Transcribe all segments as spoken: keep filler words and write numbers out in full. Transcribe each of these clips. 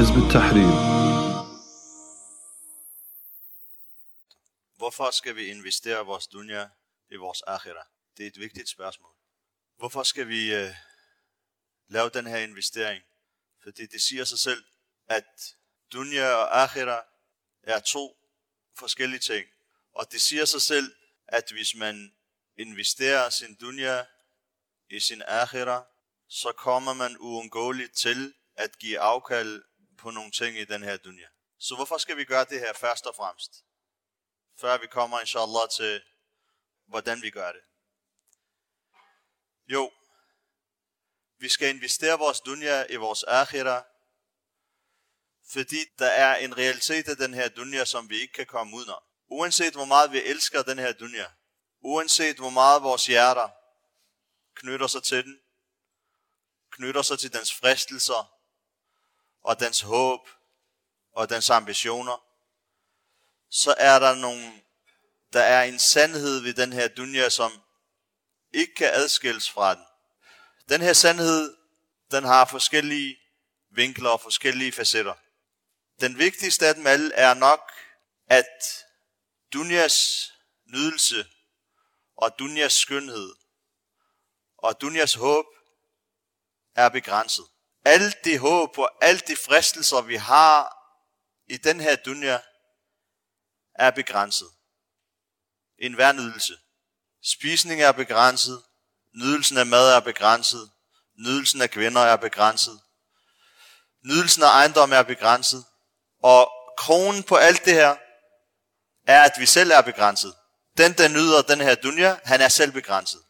Hizb ut-Tahrir. Hvorfor skal vi investere vores dunya i vores akhirah? Det er et vigtigt spørgsmål. Hvorfor skal vi øh, lave den her investering? Fordi det siger sig selv, at dunya og akhirah er to forskellige ting. Og det siger sig selv, at hvis man investerer sin dunya i sin akhirah, så kommer man uundgåeligt til at give afkald på nogle ting i den her dunya. Så hvorfor skal vi gøre det her først og fremmest? Før vi kommer, inshallah, til hvordan vi gør det. Jo, vi skal investere vores dunya i vores akhirah, fordi der er en realitet af den her dunya, som vi ikke kan komme udenom. Uanset hvor meget vi elsker den her dunya, uanset hvor meget vores hjerter knytter sig til den, knytter sig til dens fristelser, og dens håb, og dens ambitioner, så er der nogle, der er en sandhed ved den her dunya, som ikke kan adskilles fra den. Den her sandhed, den har forskellige vinkler og forskellige facetter. Den vigtigste af dem alle er nok, at dunyas nydelse, og dunyas skønhed, og dunyas håb, er begrænset. Alt det håb og alt de fristelser, vi har i den her dunya, er begrænset. Enhver nydelse. Spisning er begrænset. Nydelsen af mad er begrænset. Nydelsen af kvinder er begrænset. Nydelsen af ejendom er begrænset. Og kronen på alt det her, er at vi selv er begrænset. Den, der nyder den her dunya, han er selv begrænset.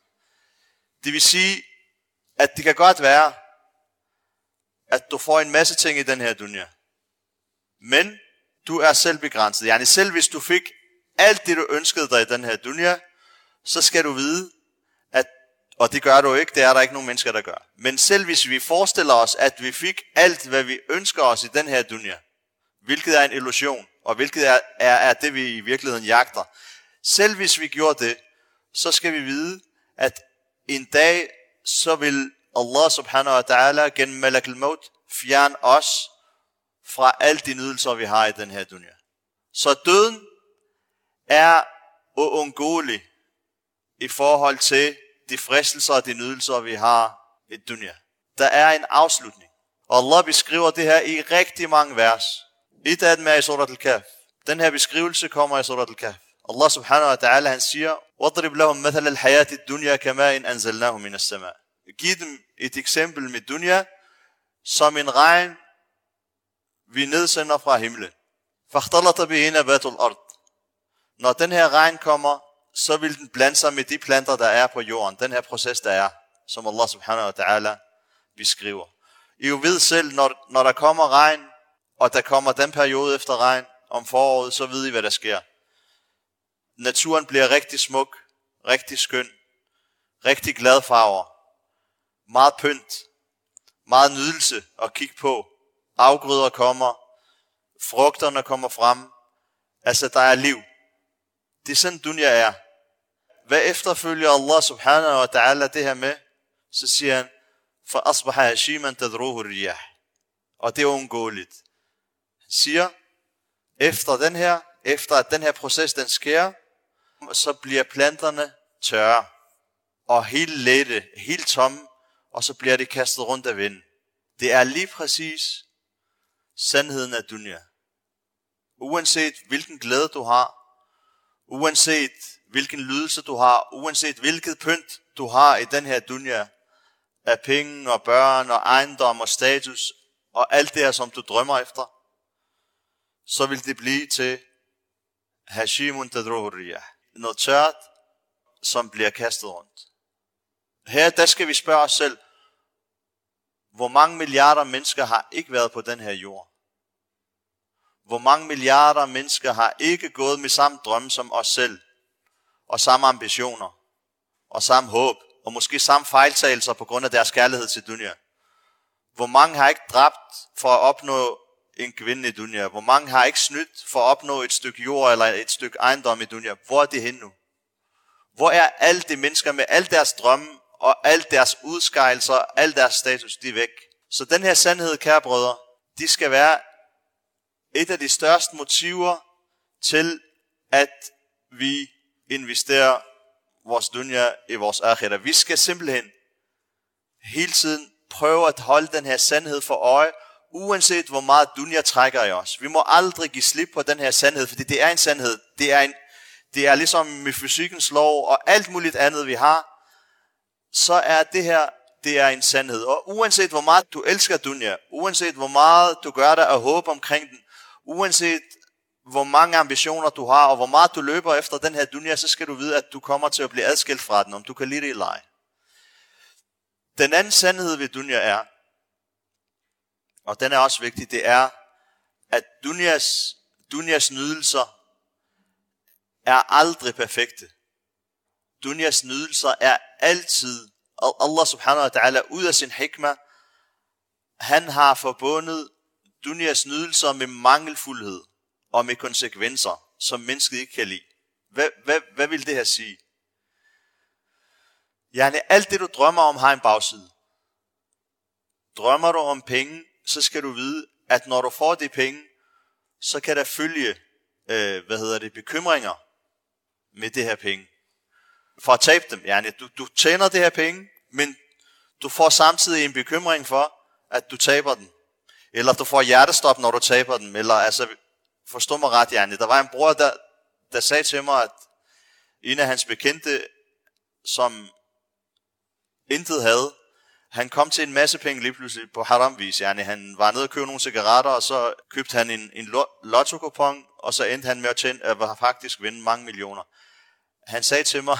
Det vil sige, at det kan godt være, at du får en masse ting i den her dunya. Men du er selv begrænset. Yani selv hvis du fik alt det, du ønskede dig i den her dunya, så skal du vide, at, og det gør du ikke, det er der ikke nogen mennesker, der gør. Men selv hvis vi forestiller os, at vi fik alt, hvad vi ønsker os i den her dunya, hvilket er en illusion, og hvilket er, er, er det, vi i virkeligheden jagter. Selv hvis vi gjorde det, så skal vi vide, at en dag, så vil Allah subhanahu wa ta'ala gennem Malak al-Maud fjerne os fra alle de nydelser, vi har i den her dunya. Så døden er uundgåelig i forhold til de fristelser og de nydelser, vi har i dunya. Der er en afslutning. Og Allah beskriver det her i rigtig mange vers. Et af dem er i Surat al-Kahf. Den her beskrivelse kommer i Surat al-Kahf. Allah subhanahu wa ta'ala, han siger: "Wadrib lahum mathal al-hayati ad-dunya kama'in anzalnahu min as-sama'." Giv dem et eksempel med dunya, som en regn, vi nedsender fra himlen. فَاخْتَلَطَ بِهِ نَبَاتُ الْأَرْضِ. Når den her regn kommer, så vil den blande sig med de planter, der er på jorden. Den her proces, der er, som Allah subhanahu wa ta'ala beskriver. I jo ved selv, når, når der kommer regn, og der kommer den periode efter regn om foråret, så ved I, hvad der sker. Naturen bliver rigtig smuk, rigtig skøn, rigtig glad farver. Meget pynt, meget nydelse at kigge på. Afgrøder kommer, frugterne kommer frem. Altså, der er liv. Det er sådan, dunya er. Hvad efterfølger Allah subhanahu wa ta'ala det her med? Så siger han, فَأَصْبَحَ هَشِيمًا تَدْرُوهُ الرِّيَاحِ. Og det er uundgåeligt. Han siger, efter den her, efter at den her proces, den sker, så bliver planterne tørre, og helt lette, helt tomme, og så bliver det kastet rundt af vinden. Det er lige præcis sandheden af dunya. Uanset hvilken glæde du har, uanset hvilken lydelse du har, uanset hvilket pynt du har i den her dunya, af penge og børn og ejendom og status og alt det her, som du drømmer efter, så vil det blive til hashimun tadruhu riyah, noget tørt, som bliver kastet rundt. Her, der skal vi spørge os selv, hvor mange milliarder mennesker har ikke været på den her jord? Hvor mange milliarder mennesker har ikke gået med samme drømme som os selv, og samme ambitioner, og samme håb, og måske samme fejltagelser på grund af deres kærlighed til dunya? Hvor mange har ikke dræbt for at opnå en kvinde i dunya? Hvor mange har ikke snydt for at opnå et stykke jord eller et stykke ejendom i dunya? Hvor er de hen nu? Hvor er alle de mennesker med alle deres drømme, og alt deres udskejelser, al deres status, de er væk. Så den her sandhed, kære brødre, det skal være et af de største motiver til, at vi investerer vores dunya i vores akhira. Vi skal simpelthen hele tiden prøve at holde den her sandhed for øje, uanset hvor meget dunya trækker i os. Vi må aldrig give slip på den her sandhed, fordi det er en sandhed. Det er, en, det er ligesom med fysikkens lov og alt muligt andet, vi har. Så er det her, det er en sandhed. Og uanset hvor meget du elsker dunya, uanset hvor meget du gør dig og håber omkring den, uanset hvor mange ambitioner du har, og hvor meget du løber efter den her dunya, så skal du vide, at du kommer til at blive adskilt fra den, om du kan lide det eller ej. Den anden sandhed ved dunya er, og den er også vigtig, det er, at dunyas, dunyas nydelser er aldrig perfekte. Dunyas nydelser er altid, og Allah subhanahu wa ta'ala ud af sin hikmah, han har forbundet dunyas nydelser med mangelfuldhed og med konsekvenser, som mennesket ikke kan lide. Hvad, hvad, hvad vil det her sige? Yani, alt det du drømmer om har en bagside. Drømmer du om penge, så skal du vide, at når du får de penge, så kan der følge øh, hvad hedder det, bekymringer med det her penge. For at tabe dem. Yani, du, du tjener det her penge, men du får samtidig en bekymring for, at du taber den. Eller du får hjertestop, når du taber den. Eller altså, forstå mig ret, yani. Der var en bror, der, der sagde til mig, at en af hans bekendte, som intet havde, han kom til en masse penge lige pludselig på haramvis. Yani, han var nede og købte nogle cigaretter, og så købte han en, en lotto-kupon, og så endte han med at tjene, at faktisk vinde mange millioner. Han sagde til mig,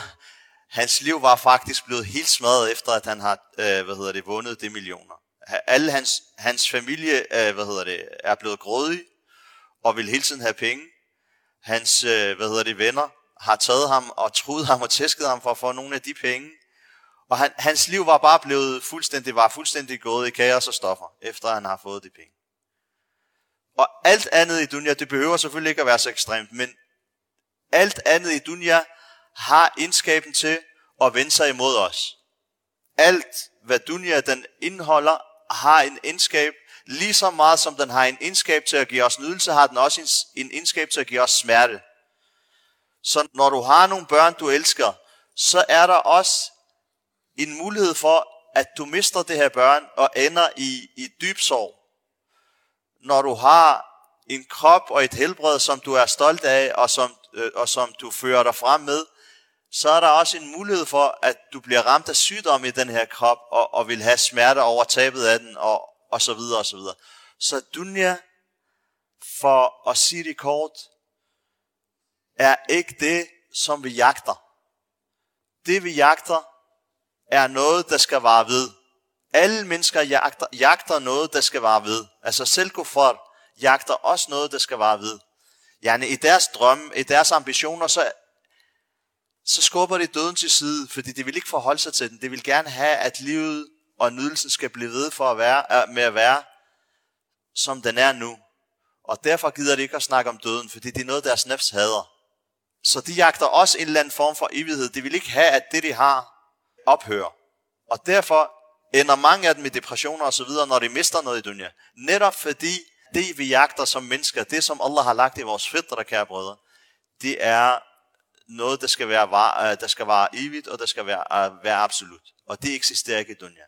hans liv var faktisk blevet helt smadret, efter at han har øh, hvad hedder det, vundet de millioner. Alle hans, hans familie øh, hvad hedder det, er blevet grådige, og vil hele tiden have penge. Hans øh, hvad hedder det, venner har taget ham og truet ham og tæsket ham for at få nogle af de penge. Og han, hans liv var bare blevet fuldstændig, var fuldstændig gået i kaos og stoffer, efter han har fået de penge. Og alt andet i dunya, det behøver selvfølgelig ikke at være så ekstremt, men alt andet i dunya har indskaben til at vende sig imod os. Alt, hvad dunya den indeholder, har en indskab, lige så meget som den har en indskab til at give os nydelse, har den også en indskab til at give os smerte. Så når du har nogle børn, du elsker, så er der også en mulighed for, at du mister det her børn og ender i, i dyb sorg. Når du har en krop og et helbred, som du er stolt af, og som, øh, og som du fører dig frem med, så er der også en mulighed for, at du bliver ramt af sygdom i den her krop, og, og vil have smerter over tabet af den, og, og så videre, og så videre. Så dunya, for at sige det kort, er ikke det, som vi jagter. Det vi jagter, er noget, der skal vare ved. Alle mennesker jagter, jagter noget, der skal vare ved. Altså selv kuffar jagter også noget, der skal vare ved. Yani, i deres drømme, i deres ambitioner, så, så skubber de døden til side, fordi de vil ikke forholde sig til den. De vil gerne have, at livet og nydelsen skal blive ved for at være, med at være, som den er nu. Og derfor gider de ikke at snakke om døden, fordi det er noget, deres nefs hader. Så de jagter også en eller anden form for evighed. De vil ikke have, at det, de har, ophører. Og derfor ender mange af dem i depressioner og så videre, når de mister noget i dunya. Netop fordi det, vi jagter som mennesker, det som Allah har lagt i vores fitra, kære brødre, det er noget, der skal være, var, der skal være evigt, og der skal være, være absolut. Og det eksisterer ikke i dunya.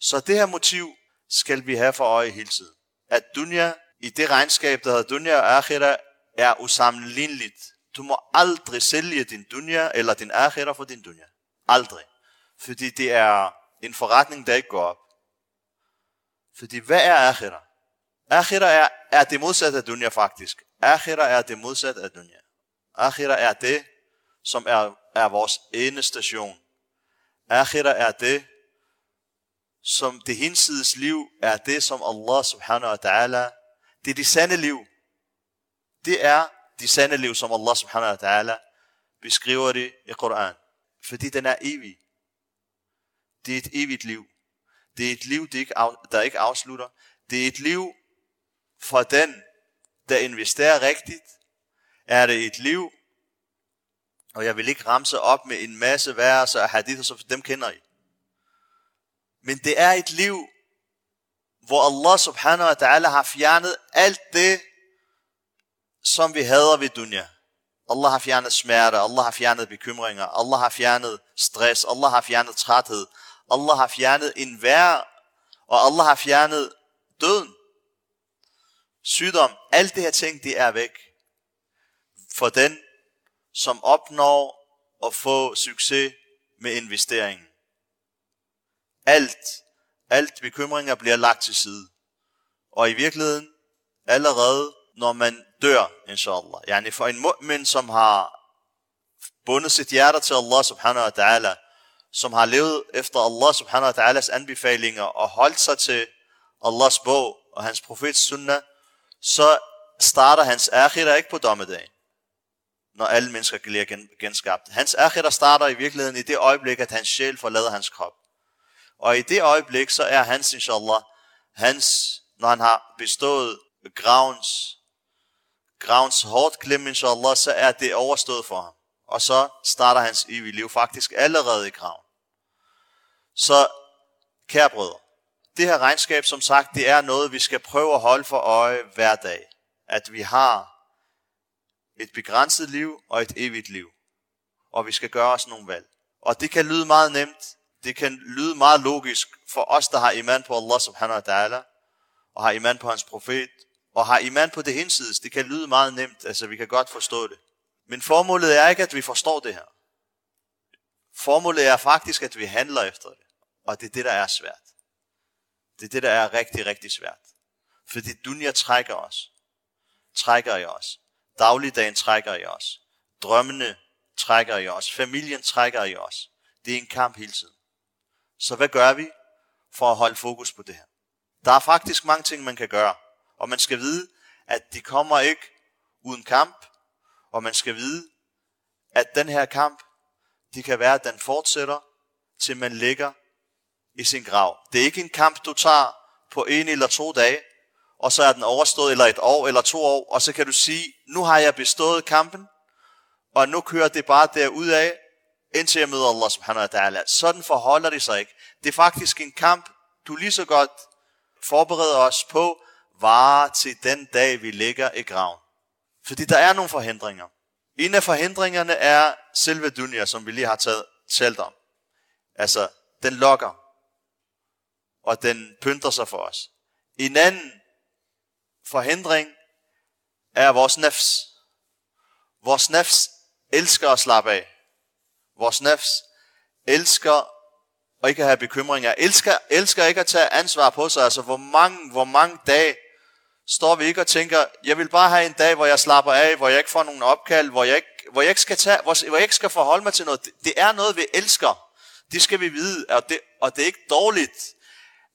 Så det her motiv skal vi have for øje hele tiden. At dunya, i det regnskab, der hedder dunya og akhira, er usammenligneligt. Du må aldrig sælge din dunya eller din akhira for din dunya. Aldrig. Fordi det er en forretning, der ikke går op. Fordi hvad er akhira? Akhira er, er det modsatte af dunya faktisk. Akhira er det modsatte af dunya. Akhira er det, som er, er vores endestation. Akhira er det, som det hinsides liv er det, som Allah subhanahu wa ta'ala, det er det sande liv. Det er det sande liv, som Allah subhanahu wa ta'ala beskriver det i Koran. Fordi den er evig. Det er et evigt liv. Det er et liv, der ikke afslutter. Det er et liv for den, der investerer rigtigt. Er det et liv, og jeg vil ikke ramse op med en masse vers og hadither, så dem kender I. Men det er et liv, hvor Allah subhanahu wa ta'ala har fjernet alt det, som vi hader ved dunya. Allah har fjernet smerter, Allah har fjernet bekymringer, Allah har fjernet stress, Allah har fjernet træthed, Allah har fjernet enhver, og Allah har fjernet døden, sygdom. Alt det her ting, det er væk for den, som opnår at få succes med investeringen. Alt, alt bekymringer bliver lagt til side. Og i virkeligheden, allerede når man dør, inshallah. Yani for en mu'min, som har bundet sit hjerte til Allah subhanahu wa ta'ala, som har levet efter Allah subhanahu wa ta'alas anbefalinger og holdt sig til Allahs bog og hans profets sunnah, så starter hans akhirah ikke på dommedag, når alle mennesker bliver genskabt. Hans akhirah starter i virkeligheden i det øjeblik, at hans sjæl forlader hans krop. Og i det øjeblik, så er hans, inshallah, hans, når han har bestået gravens, gravens hårdt klem, inshallah, så er det overstået for ham. Og så starter hans evige liv faktisk allerede i graven. Så, kære brødre, det her regnskab, som sagt, det er noget, vi skal prøve at holde for øje hver dag. At vi har et begrænset liv og et evigt liv. Og vi skal gøre os nogle valg. Og det kan lyde meget nemt. Det kan lyde meget logisk for os, der har iman på Allah subhanahu wa ta'ala, og har iman på hans profet, og har iman på det hinsides. Det kan lyde meget nemt, altså vi kan godt forstå det. Men formålet er ikke, at vi forstår det her. Formålet er faktisk, at vi handler efter det. Og det er det, der er svært. Det er det, der er rigtig, rigtig svært. Fordi dunya trækker os. Trækker i os. Dagligdagen trækker i os. Drømmene trækker i os. Familien trækker i os. Det er en kamp hele tiden. Så hvad gør vi for at holde fokus på det her? Der er faktisk mange ting, man kan gøre. Og man skal vide, at de kommer ikke uden kamp. Og man skal vide, at den her kamp, det kan være, at den fortsætter, til man ligger i sin grav. Det er ikke en kamp, du tager på en eller to dage, og så er den overstået, eller et år, eller to år, og så kan du sige, nu har jeg bestået kampen, og nu kører det bare derudad, indtil jeg møder Allah subhanahu wa ta'ala. Sådan forholder det sig ikke. Det er faktisk en kamp, du lige så godt forbereder os på, varer til den dag, vi ligger i graven. Fordi der er nogle forhindringer. En af forhindringerne er selve dunya, som vi lige har taget, talt om. Altså, den lokker, og den pynter sig for os. En anden forhindring er vores nafs. Vores nafs elsker at slappe af. Vores nafs elsker at ikke have bekymringer. Elsker, elsker ikke at tage ansvar på sig. Altså, hvor mange, hvor mange dage står vi ikke og tænker, jeg vil bare have en dag, hvor jeg slapper af, hvor jeg ikke får nogen opkald, hvor jeg ikke, hvor jeg ikke, skal, tage, hvor jeg ikke skal forholde mig til noget. Det, det er noget, vi elsker. Det skal vi vide, og det, og det er ikke dårligt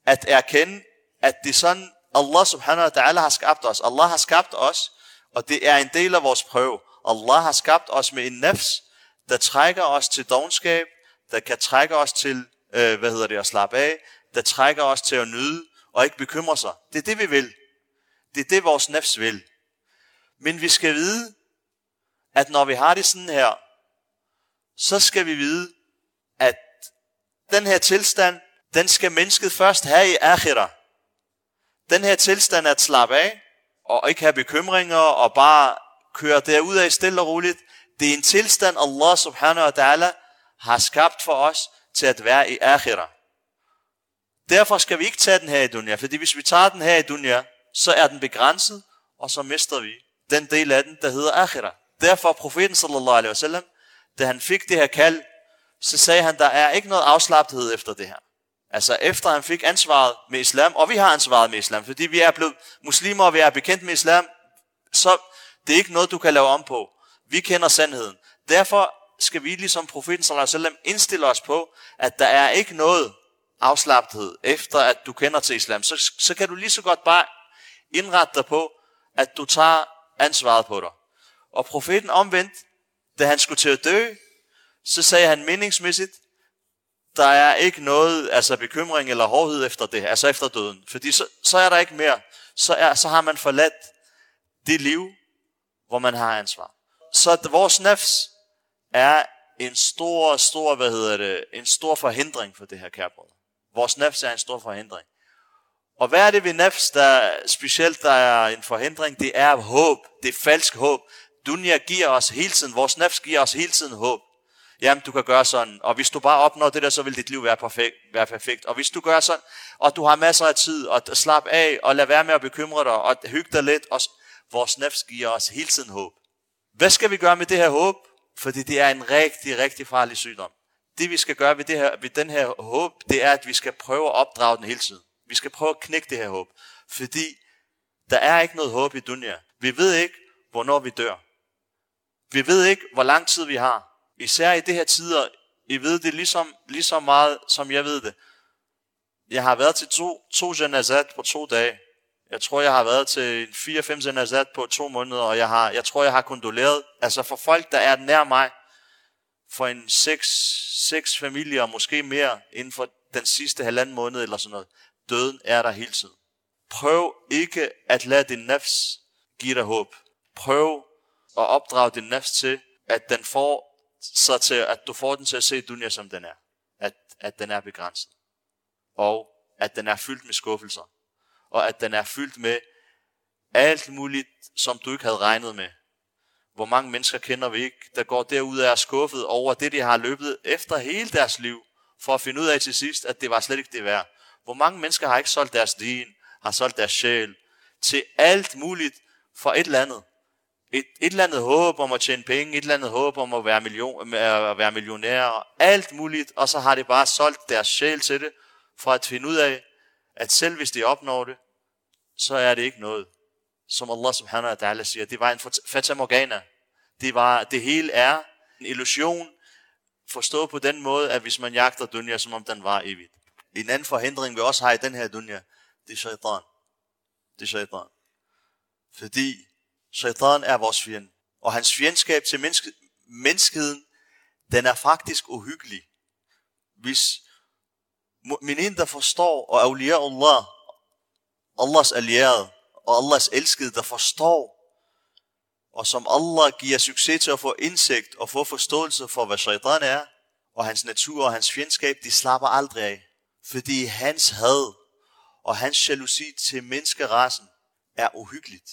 at erkende, at det er sådan, Allah subhanahu wa ta'ala har skabt os. Allah har skabt os, og det er en del af vores prøve. Allah har skabt os med en nafs, der trækker os til dovenskab, der kan trække os til, øh, hvad hedder det, at slappe af, der trækker os til at nyde, og ikke bekymre sig. Det er det, vi vil. Det er det, vores nafs vil. Men vi skal vide, at når vi har det sådan her, så skal vi vide, at den her tilstand, den skal mennesket først have i akhirah. Den her tilstand at slappe af, og ikke have bekymringer, og bare køre derudad stille og roligt, det er en tilstand, Allah subhanahu wa ta'ala har skabt for os til at være i akhirah. Derfor skal vi ikke tage den her i dunya, fordi hvis vi tager den her i dunya, så er den begrænset, og så mister vi den del af den, der hedder akhirah. Derfor profeten sallallahu alaihi wasallam, da han fik det her kald, så sagde han, der er ikke noget afslappethed efter det her. Altså efter han fik ansvaret med islam, og vi har ansvaret med islam, fordi vi er blevet muslimer, og vi er bekendt med islam, så det er ikke noget, du kan lave om på. Vi kender sandheden. Derfor skal vi, ligesom profeten sallallahu alaihi wasallam, indstille os på, at der er ikke noget afslappethed efter, at du kender til islam. Så, så kan du lige så godt bare indret dig på, at du tager ansvaret på dig. Og profeten omvendt, da han skulle til at dø, så sagde han meningsmæssigt, der er ikke noget, altså bekymring eller hårdhed efter det, altså efter døden. Fordi så, så er der ikke mere. Så, er, så har man forladt det liv, hvor man har ansvar. Så vores nafs er en stor, stor, hvad hedder det, en stor forhindring for det her, kære bror. Vores nafs er en stor forhindring. Og hvad er det ved nafs, der specielt der er en forhindring? Det er håb. Det er falsk håb. Dunya giver os hele tiden, vores nafs giver os hele tiden håb. Jamen, du kan gøre sådan. Og hvis du bare opnår det der, så vil dit liv være perfekt. Være perfekt. Og hvis du gør sådan, og du har masser af tid, og slap af, og lad være med at bekymre dig, og hygge dig lidt. Og vores nafs giver os hele tiden håb. Hvad skal vi gøre med det her håb? Fordi det er en rigtig, rigtig farlig sygdom. Det vi skal gøre ved, det her, ved den her håb, det er, at vi skal prøve at opdrage den hele tiden. Vi skal prøve at knække det her håb. Fordi der er ikke noget håb i dunya. Vi ved ikke, hvornår vi dør. Vi ved ikke, hvor lang tid vi har. Især i det her tider, I ved det ligesom, ligesom meget, som jeg ved det. Jeg har været til to, to janazat på to dage. Jeg tror, jeg har været til fire fem janazat på to måneder, og jeg, har, jeg tror, jeg har kondoleret. Altså for folk, der er nær mig, for en seks, seks familier, og måske mere, inden for den sidste halvanden måned eller sådan noget. Døden er der hele tiden. Prøv ikke at lade din nafs give dig håb. Prøv at opdrage din nafs til, at den får så til, at du får den til at se dunya, som den er. At, at den er begrænset. Og at den er fyldt med skuffelser. Og at den er fyldt med alt muligt, som du ikke havde regnet med. Hvor mange mennesker kender vi ikke, der går derud og er skuffet over det, de har løbet efter hele deres liv, for at finde ud af til sidst, at det var slet ikke det værd. Hvor mange mennesker har ikke solgt deres din, har solgt deres sjæl, til alt muligt for et eller andet. Et, et eller andet håb om at tjene penge, et eller andet håb om at være, million, at være millionær, og alt muligt, og så har de bare solgt deres sjæl til det, for at finde ud af, at selv hvis de opnår det, så er det ikke noget. Som Allah subhanahu wa ta'ala siger, det var en fata morgana. Det, var, det hele er en illusion, forstået på den måde, at hvis man jagter dunya, som om den var evigt. En anden forhindring, vi også har i den her dunya, det er shaitan. Det er shaitan. Fordi shaitan er vores fjende. Og hans fjendskab til menneske, menneskeheden, den er faktisk uhyggelig. Hvis mu'minin, der forstår, og awliya Allah, Allahs allierede, og Allahs elskede, der forstår, og som Allah giver succes til at få indsigt og få forståelse for, hvad shaitan er, og hans natur og hans fjendskab, de slapper aldrig af. Fordi hans had og hans jalousi til menneskerassen er uhyggeligt,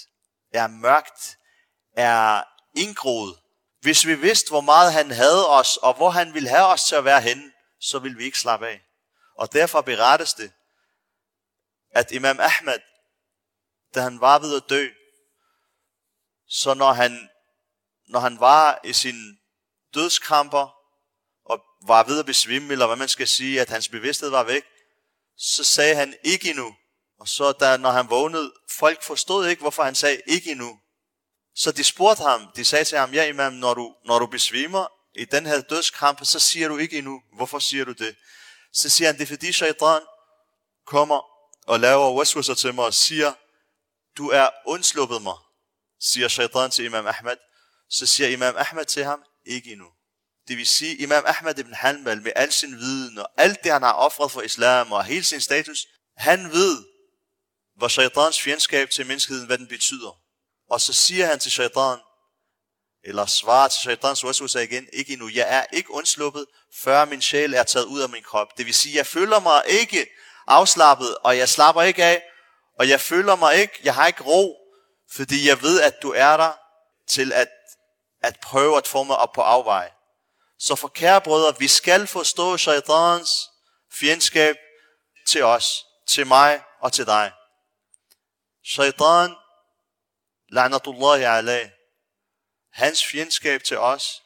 er mørkt, er indgroet. Hvis vi vidste, hvor meget han havde os, og hvor han ville have os til at være henne, så ville vi ikke slappe af. Og derfor berettes det, at Imam Ahmad, da han var ved at dø, så når han, når han var i sine dødskramper, og var ved at besvimme, eller hvad man skal sige, at hans bevidsthed var væk, så sagde han ikke endnu. Og så da, når han vågnede, folk forstod ikke, hvorfor han sagde ikke endnu. Så de spurgte ham, de sagde til ham, ja imam, når du, når du besvimer i den her dødskrampe, så siger du ikke endnu. Hvorfor siger du det? Så siger han, det er fordi shaitan kommer og laver waswasser til mig og siger, du er undsluppet mig, siger shaitan til Imam Ahmad. Så siger Imam Ahmad til ham, ikke endnu. Det vil sige, Imam Ahmad ibn Hanbal med al sin viden og alt det, han har offret for islam og hele sin status, han ved, hvad shaitans fjendskab til menneskeheden, hvad den betyder. Og så siger han til shaitan, eller svarer til shaitans waswasser igen, ikke endnu, jeg er ikke undsluppet, før min sjæl er taget ud af min krop. Det vil sige, jeg føler mig ikke afslappet, og jeg slapper ikke af, og jeg føler mig ikke, jeg har ikke ro, fordi jeg ved, at du er der til at, at prøve at få mig op på afveje. Så for kære brødre, vi skal forstå shaitans fjendskab til os, til mig og til dig. Shaitan, la'natullahi alayh, hans fjendskab til os,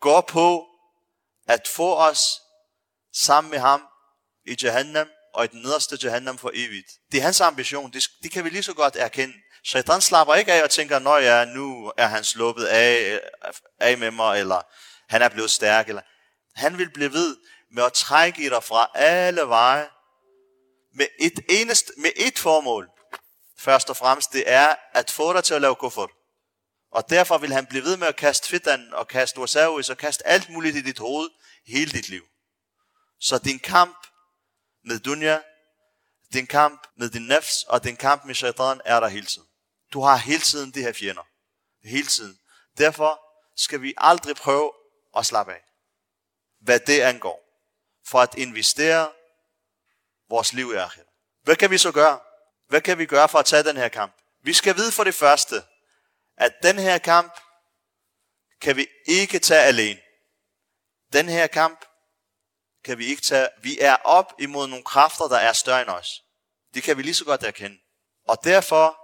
går på at få os sammen med ham i Jahannam, og i den nederste Jahannam for evigt. Det er hans ambition, det, det kan vi lige så godt erkende. Shaitan slapper ikke af og tænker, nå ja, nu er han sluppet af, af med mig, eller han er blevet stærk, eller han vil blive ved med at trække i dig fra alle veje, med et, eneste, med et formål. Først og fremmest, det er at få dig til at lave kuffert. Og derfor vil han blive ved med at kaste fitan, og kaste wasawis, og kaste alt muligt i dit hoved, hele dit liv. Så din kamp med dunya, din kamp med din nafs og din kamp med shaitan er der hele tiden. Du har hele tiden de her fjender. Hele tiden. Derfor skal vi aldrig prøve at slappe af, hvad det angår. For at investere vores liv i akhira. Hvad kan vi så gøre? Hvad kan vi gøre for at tage den her kamp? Vi skal vide for det første, at den her kamp kan vi ikke tage alene. Den her kamp kan vi ikke tage. Vi er op imod nogle kræfter, der er større end os. Det kan vi lige så godt erkende. Og derfor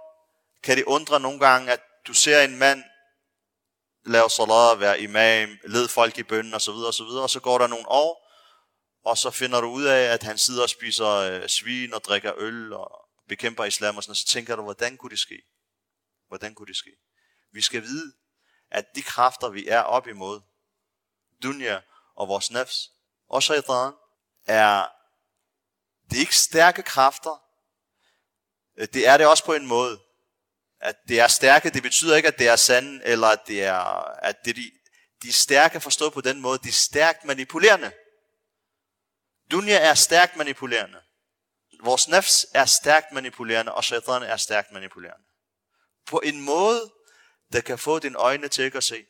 kan det undre nogle gange, at du ser en mand lave salat, være imam, lede folk i bønnen osv. osv. Og så går der nogle år, og så finder du ud af, at han sidder og spiser svin og drikker øl og bekæmper islam og sådan, og så tænker du, hvordan kunne det ske? Hvordan kunne det ske? Vi skal vide, at de kræfter, vi er op imod, dunya og vores nafs og shaitan, er det ikke stærke kræfter. Det er det også på en måde. At det er stærke, det betyder ikke, at det er sande, eller at det er, at det de, de stærke forstået på den måde, de er stærkt manipulerende. Dunya er stærkt manipulerende. Vores nafs er stærkt manipulerende, og shaitan er stærkt manipulerende. På en måde, der kan få dine øjne til ikke at se.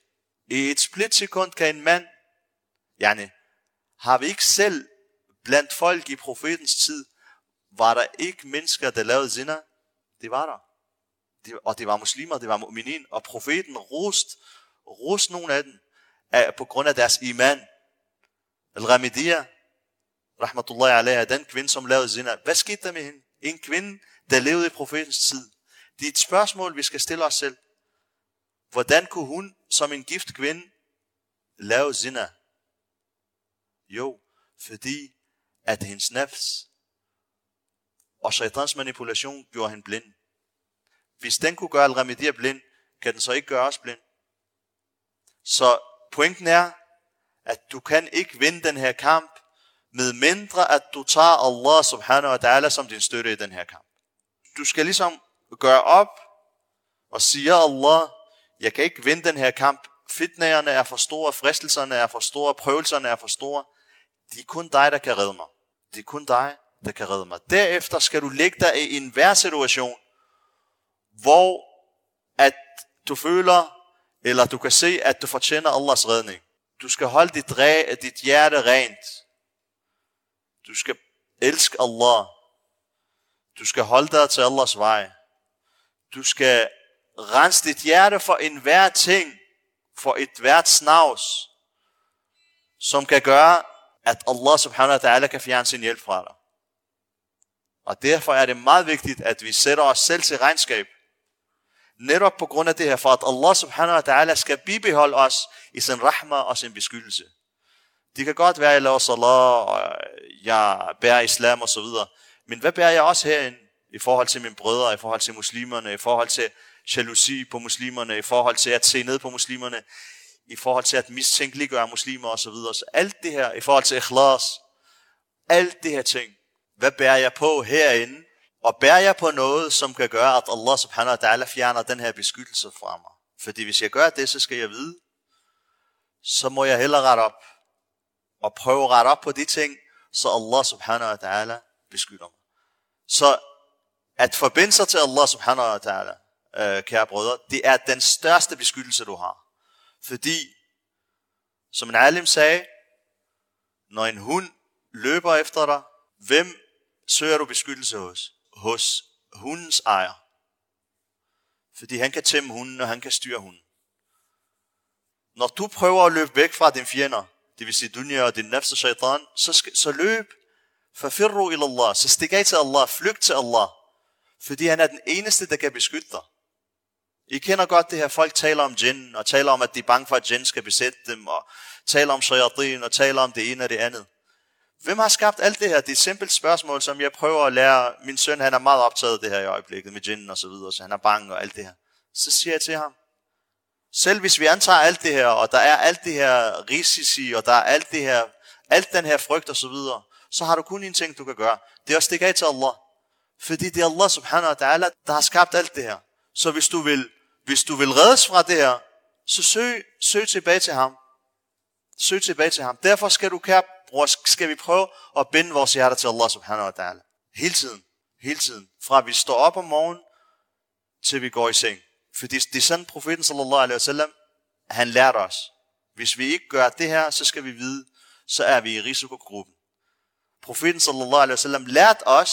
I et splitsekund kan en mand, yani, har vi ikke selv blandt folk i profetens tid, var der ikke mennesker, der lavede zina? Det var der. Det, og det var muslimer, det var mu'minin, og profeten rost, rost nogle af dem, af, på grund af deres iman. Al-Ramidiyya, rahmatullahi alaiha, den kvinde, som lavede zina. Hvad skete der med hende? En kvinde, der levede i profetens tid. Det er et spørgsmål, vi skal stille os selv. Hvordan kunne hun, som en gift kvinde, lave zina? Jo, fordi at hendes nafs og shaitans manipulation gjorde hende blind. Hvis den kunne gøre al-Ramidiyya blind, kan den så ikke gøre os blind. Så pointen er, at du kan ikke vinde den her kamp, med mindre at du tager Allah subhanahu wa ta'ala som din støtte i den her kamp. Du skal ligesom gøre op og sige, Allah, jeg kan ikke vinde den her kamp. Fitnerne er for store, fristelserne er for store, prøvelserne er for store. Det er kun dig, der kan redde mig. Det er kun dig, der kan redde mig. Derefter skal du lægge dig i enhver situation, hvor at du føler, eller du kan se, at du fortjener Allahs redning. Du skal holde dit, re- dit hjerte rent. Du skal elske Allah. Du skal holde dig til Allahs vej. Du skal rense dit hjerte for enhver ting, for et hvert snavs, som kan gøre, at Allah subhanahu wa ta'ala kan fjerne sin hjælp fra dig. Og derfor er det meget vigtigt, at vi sætter os selv til regnskab. Netop på grund af det her, for at Allah subhanahu wa ta'ala skal bibeholde os i sin rahma og sin beskyttelse. Det kan godt være, at jeg laver salat, og jeg bærer islam og så videre. Men hvad bærer jeg også herinde? I forhold til mine brødre, i forhold til muslimerne, i forhold til jalousi på muslimerne, i forhold til at se ned på muslimerne, i forhold til at mistænkeliggøre muslimer og så videre. Så alt det her, i forhold til ikhlas, alt det her ting. Hvad bærer jeg på herinde? Og bærer jeg på noget, som kan gøre, at Allah subhanahu wa ta'ala fjerner den her beskyttelse fra mig? Fordi hvis jeg gør det, så skal jeg vide, så må jeg hellere rette op. Og prøve at rette op på de ting, så Allah subhanahu wa ta'ala beskytter mig. Så at forbinde sig til Allah subhanahu wa ta'ala, øh, kære brødre, det er den største beskyttelse, du har. Fordi, som en alim sagde, når en hund løber efter dig, hvem søger du beskyttelse hos? Hos hundens ejer. Fordi han kan tæmme hunden, og han kan styre hunden. Når du prøver at løbe væk fra dine fjender, det vil sige dunya og din nafs og shaitan, så, skal, så løb. Fafirru ila Allah. Så stik af til Allah. Flygt til Allah. Fordi han er den eneste, der kan beskytte dig. I kender godt det her. Folk taler om jinn, og taler om, at de er bange for, at jinn skal besætte dem, og taler om shayatin, og taler om det ene og det andet. Hvem har skabt alt det her? Det er et simpelt spørgsmål, som jeg prøver at lære. Min søn, han er meget optaget af det her i øjeblikket, med jinn og så videre, så han er bange og alt det her. Så siger jeg til ham, selv hvis vi antager alt det her, og der er alt det her risici, og der er alt det her, alt den her frygt og så videre, så har du kun en ting, du kan gøre. Det er at stikke af til Allah. Fordi det er Allah subhanahu wa ta'ala, der har skabt alt det her. Så hvis du vil, hvis du vil reddes fra det her, så søg, søg tilbage til ham. Søg tilbage til ham. Derfor skal du, kære bror, skal vi prøve at binde vores hjerter til Allah subhanahu wa ta'ala. Hele tiden. Hele tiden. Fra vi står op om morgenen, til vi går i seng. Fordi det er sådan, profeten sallallahu alaihi wasallam, han lærte os. Hvis vi ikke gør det her, så skal vi vide, så er vi i risikogruppen. Profeten sallallahu alaihi wasallam lærte os,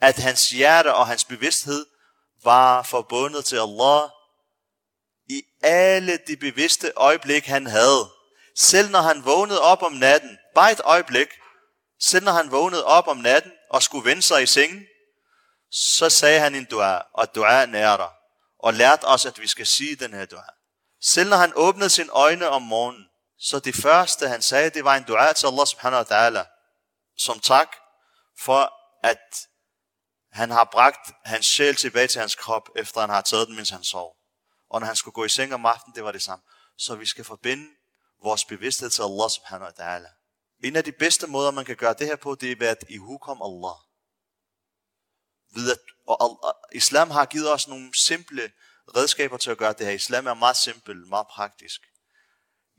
at hans hjerte og hans bevidsthed var forbundet til Allah i alle de bevidste øjeblik, han havde. Selv når han vågnede op om natten, bare et øjeblik, selv når han vågnede op om natten og skulle vende sig i sengen, så sagde han en dua, og duaen er der, og lærte os, at vi skal sige den her dua. Selv når han åbnede sine øjne om morgenen, så det første han sagde, det var en dua til Allah subhanahu wa ta'ala, som tak for, at han har bragt hans sjæl tilbage til hans krop, efter han har taget den, mens han sov. Og når han skulle gå i seng om aftenen, det var det samme. Så vi skal forbinde vores bevidsthed til Allah subhanahu wa ta'ala. En af de bedste måder, man kan gøre det her på, det er ved at ihukom Allah. Ved at, og, og, islam har givet os nogle simple redskaber til at gøre det her. Islam er meget simpel, meget praktisk.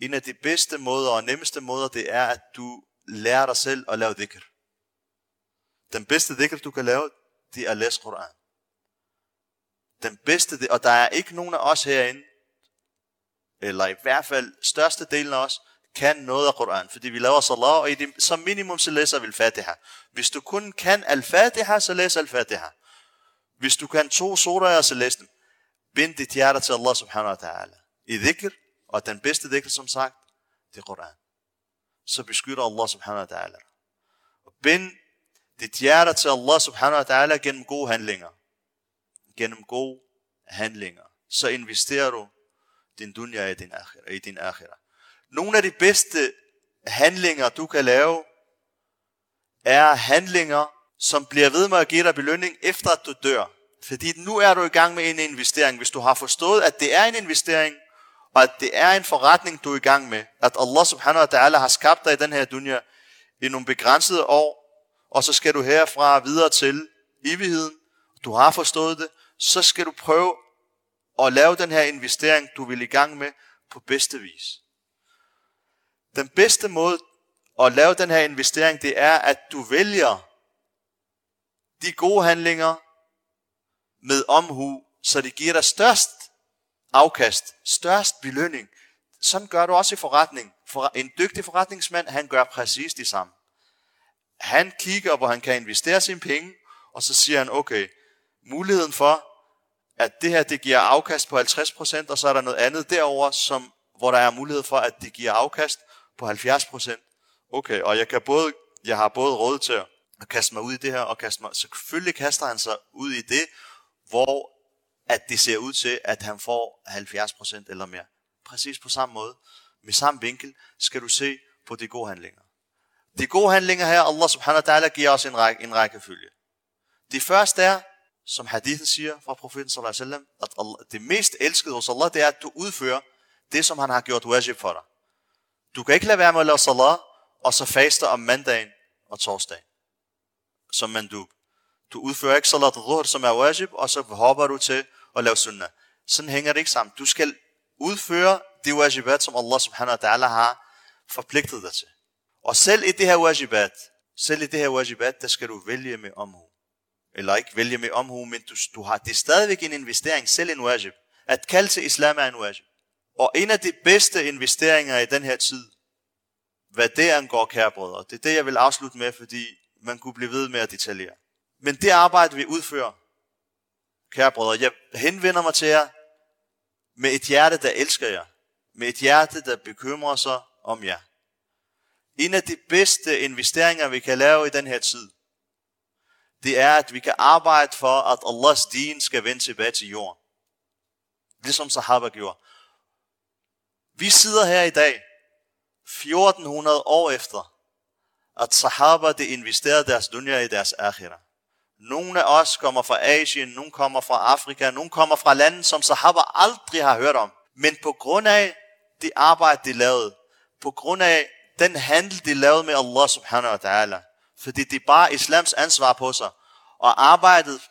En af de bedste måder og nemmeste måder, det er, at du lærer dig selv at lave dhikr. Den bedste dhikr, du kan lave, det er at læse Koran. Den bedste, og der er ikke nogen af os herinde, eller i hvert fald største delen af os, kan noget af Koran, fordi vi laver salat, og i det, som minimum så læser vi al-Fatiha. Hvis du kun kan al-Fatiha, så læs al-Fatiha. Hvis du kan to suraer, så læs dem. Bind dit hjerte til Allah subhanahu wa ta'ala i dhikr, og den bedste dhikr, som sagt, det er Koran. Så beskytter Allah subhanahu wa ta'ala. Og bind dit hjerte til Allah subhanahu wa ta'ala gennem gode handlinger. Gennem gode handlinger. Så investerer du din dunya i din akhira. I din akhira. Nogle af de bedste handlinger, du kan lave, er handlinger, som bliver ved med at give dig belønning, efter at du dør. Fordi nu er du i gang med en investering. Hvis du har forstået, at det er en investering, og at det er en forretning, du er i gang med. At Allah subhanahu wa ta'ala har skabt dig i den her dunya i nogle begrænsede år, og så skal du herfra videre til evigheden. Du har forstået det, så skal du prøve at lave den her investering, du vil i gang med, på bedste vis. Den bedste måde at lave den her investering, det er, at du vælger de gode handlinger med omhu, så det giver dig størst afkast, størst belønning. Sådan gør du også i forretning. En dygtig forretningsmand, han gør præcis det samme. Han kigger, hvor han kan investere sine penge, og så siger han, okay, muligheden for, at det her det giver afkast på halvtreds procent, og så er der noget andet derover, som hvor der er mulighed for, at det giver afkast på halvfjerds procent. Okay, og jeg, kan både, jeg har både råd til at kaste mig ud i det her, og kaste mig, selvfølgelig kaster han sig ud i det, hvor at det ser ud til, at han får halvfjerds procent eller mere. Præcis på samme måde, med samme vinkel, skal du se på de gode handlinger. De gode handlinger her, Allah subhanahu wa ta'ala giver os en række, en rækkefølge. Det første er, som hadithen siger fra profeten sallallahu alaihi wasallam, at Allah, det mest elskede hos Allah, det er, at du udfører det, som han har gjort wajib for dig. Du kan ikke lade være med at lave salat, og så faste om mandagen og torsdagen. Som mandub. Du udfører ikke salat dhuhr, som er wajib, og så hopper du til at lave sunnah. Sådan hænger det ikke sammen. Du skal udføre de wajibat, som Allah subhanahu wa ta'ala har forpligtet dig til. Og selv i det her wajibat, selv i det her wajibat, der skal du vælge med omhu. Eller ikke vælge med omhu, men du, du har, det er stadigvæk en investering, selv en wajib. At kalde til islam er en wajib. Og en af de bedste investeringer i den her tid, hvad det angår, kære brødre, det er det, jeg vil afslutte med, fordi man kunne blive ved med at detaljere. Men det arbejde, vi udfører, kære brødre, jeg henvender mig til jer med et hjerte, der elsker jer. Med et hjerte, der bekymrer sig om jer. En af de bedste investeringer, vi kan lave i den her tid, det er, at vi kan arbejde for, at Allahs din skal vende tilbage til jorden. Ligesom sahaba gjorde. Vi sidder her i dag, fjorten hundrede år efter, at sahaba de investerede deres dunya i deres akhira. Nogle af os kommer fra Asien, nogle kommer fra Afrika, nogle kommer fra lande, som sahaba aldrig har hørt om. Men på grund af det arbejde, de lavede, på grund af den handel, de lavede med Allah subhanahu wa ta'ala, fordi det bare islams ansvar på sig, og arbejdet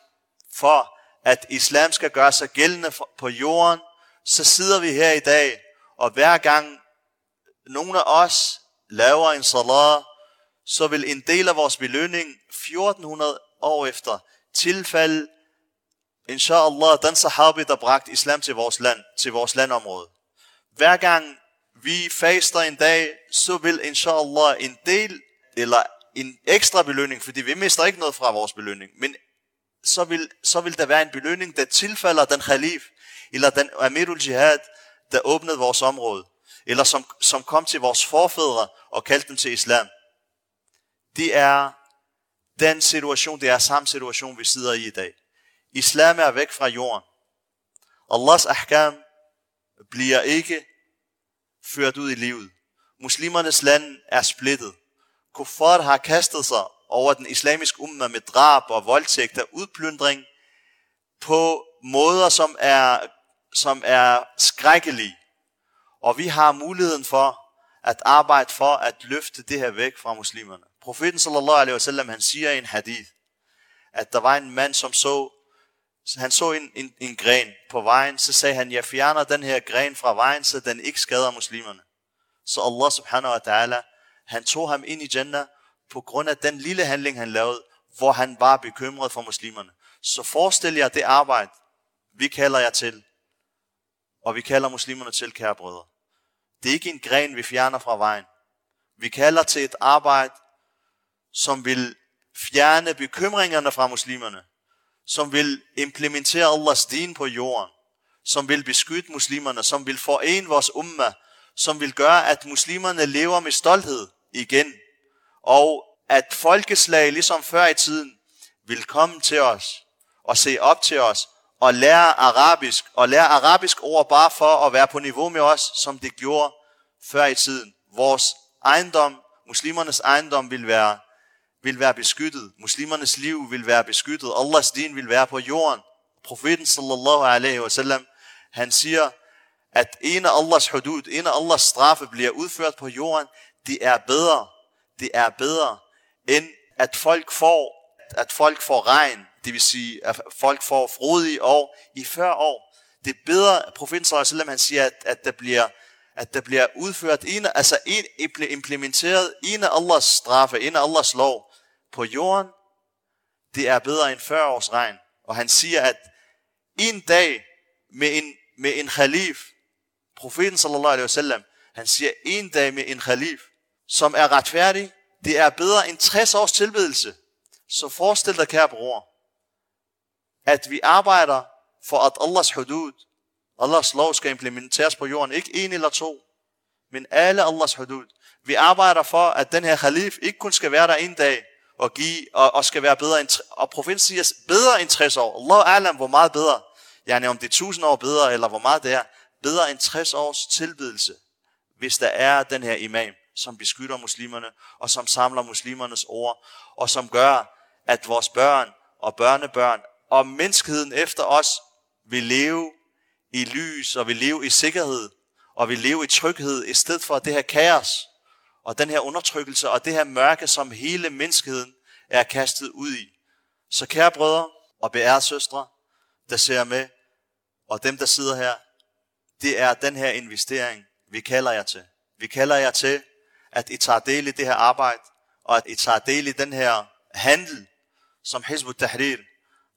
for, at islam skal gøre sig gældende på jorden, så sidder vi her i dag, og hver gang nogen af os laver en salat, så vil en del af vores belønning fjorten hundrede år efter tilfælde, inshallah, den sahabi, der bragte islam til vores land, til vores landområde. Hver gang vi faster en dag, så vil inshallah en del, eller en ekstra belønning, fordi vi mister ikke noget fra vores belønning, men så vil, så vil der være en belønning, der tilfalder den khalif, eller den amirul jihad, der åbnede vores område, eller som, som kom til vores forfædre og kaldte dem til islam. Det er den situation, det er samme situation, vi sidder i i dag. Islam er væk fra jorden. Allahs ahkam bliver ikke ført ud i livet. Muslimernes land er splittet. Kuffar har kastet sig over den islamiske umma med drab og voldtægt og udplyndring på måder, som er, som er skrækkelige. Og vi har muligheden for at arbejde for at løfte det her væk fra muslimerne. Profeten sallallahu alaihi wasallam, han siger i en hadith, at der var en mand, som så, han så en, en, en gren på vejen, så sagde han, jeg fjerner den her gren fra vejen, så den ikke skader muslimerne. Så Allah subhanahu wa ta'ala, han tog ham ind i Jannah på grund af den lille handling, han lavede, hvor han var bekymret for muslimerne. Så forestil jer det arbejde, vi kalder jer til, og vi kalder muslimerne til, kære brødre. Det er ikke en gren, vi fjerner fra vejen. Vi kalder til et arbejde, som vil fjerne bekymringerne fra muslimerne, som vil implementere Allahs din på jorden, som vil beskytte muslimerne, som vil forene vores umma, som vil gøre, at muslimerne lever med stolthed igen, og at folkeslag, ligesom før i tiden, vil komme til os og se op til os og lære arabisk, og lære arabisk ord bare for at være på niveau med os, som det gjorde før i tiden. Vores ejendom, muslimernes ejendom, vil være vil være beskyttet. Muslimernes liv vil være beskyttet. Allahs din vil være på jorden. Profeten sallallahu alaihi wasallam, han siger, at en af Allahs hudud, en af Allahs straffe bliver udført på jorden. Det er bedre. Det er bedre, end at folk får, at folk får regn. Det vil sige, at folk får frodige år i fyrre år. Det er bedre, profeten sallallahu alaihi wasallam, han siger, at, at der bliver at der bliver udført, en, altså en, implementeret en af Allahs straffe, en af Allahs lov på jorden. Det er bedre end fyrre års regn. Og han siger, at en dag med en, med en khalif, profeten sallallahu alaihi wasallam, han siger, en dag med en khalif, som er retfærdig, det er bedre end tres års tilbedelse. Så forestil dig, kære bror, at vi arbejder for, at Allahs hudud, Allahs lov, skal implementeres på jorden. Ikke en eller to, men alle Allahs hudud. Vi arbejder for, at den her khalif ikke kun skal være der en dag og give, og, og skal være bedre end, og profeten siger, bedre end tres år. Allahu alam, hvor meget bedre. Yani om det er tusind år bedre, eller hvor meget det er. Bedre end tres års tilbedelse, hvis der er den her imam, som beskytter muslimerne, og som samler muslimernes ord, og som gør, at vores børn og børnebørn og menneskeheden efter os vil leve i lys, og vil leve i sikkerhed, og vil leve i tryghed, i stedet for det her kaos, og den her undertrykkelse, og det her mørke, som hele menneskeheden er kastet ud i. Så kære brødre og beærede søstre, der ser med, og dem, der sidder her, det er den her investering, vi kalder jer til. Vi kalder jer til, at I tager del i det her arbejde, og at I tager del i den her handel, som Hizb ut-Tahrir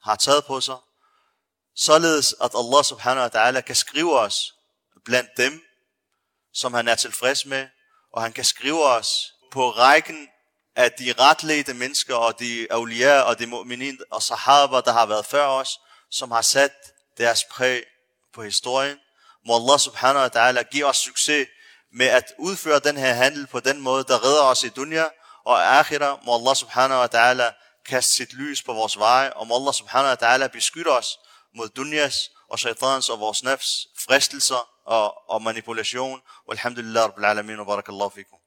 har taget på sig, således at Allah subhanahu wa ta'ala kan skrive os blandt dem, som han er tilfreds med, og han kan skrive os på rækken af de retledte mennesker, og de awliya og de mu'minin og sahaba, der har været før os, som har sat deres præg på historien. Må Allah subhanahu wa ta'ala give os succes med at udføre den her handel på den måde, der redder os i dunya og akhira. Må Allah subhanahu wa ta'ala kaste sit lys på vores veje, og må Allah subhanahu wa ta'ala beskytte os mod dunyas og shaitans og vores nafs fristelser og, og manipulation. Walhamdulillah rabbil alamin, wa barakallahu fikum.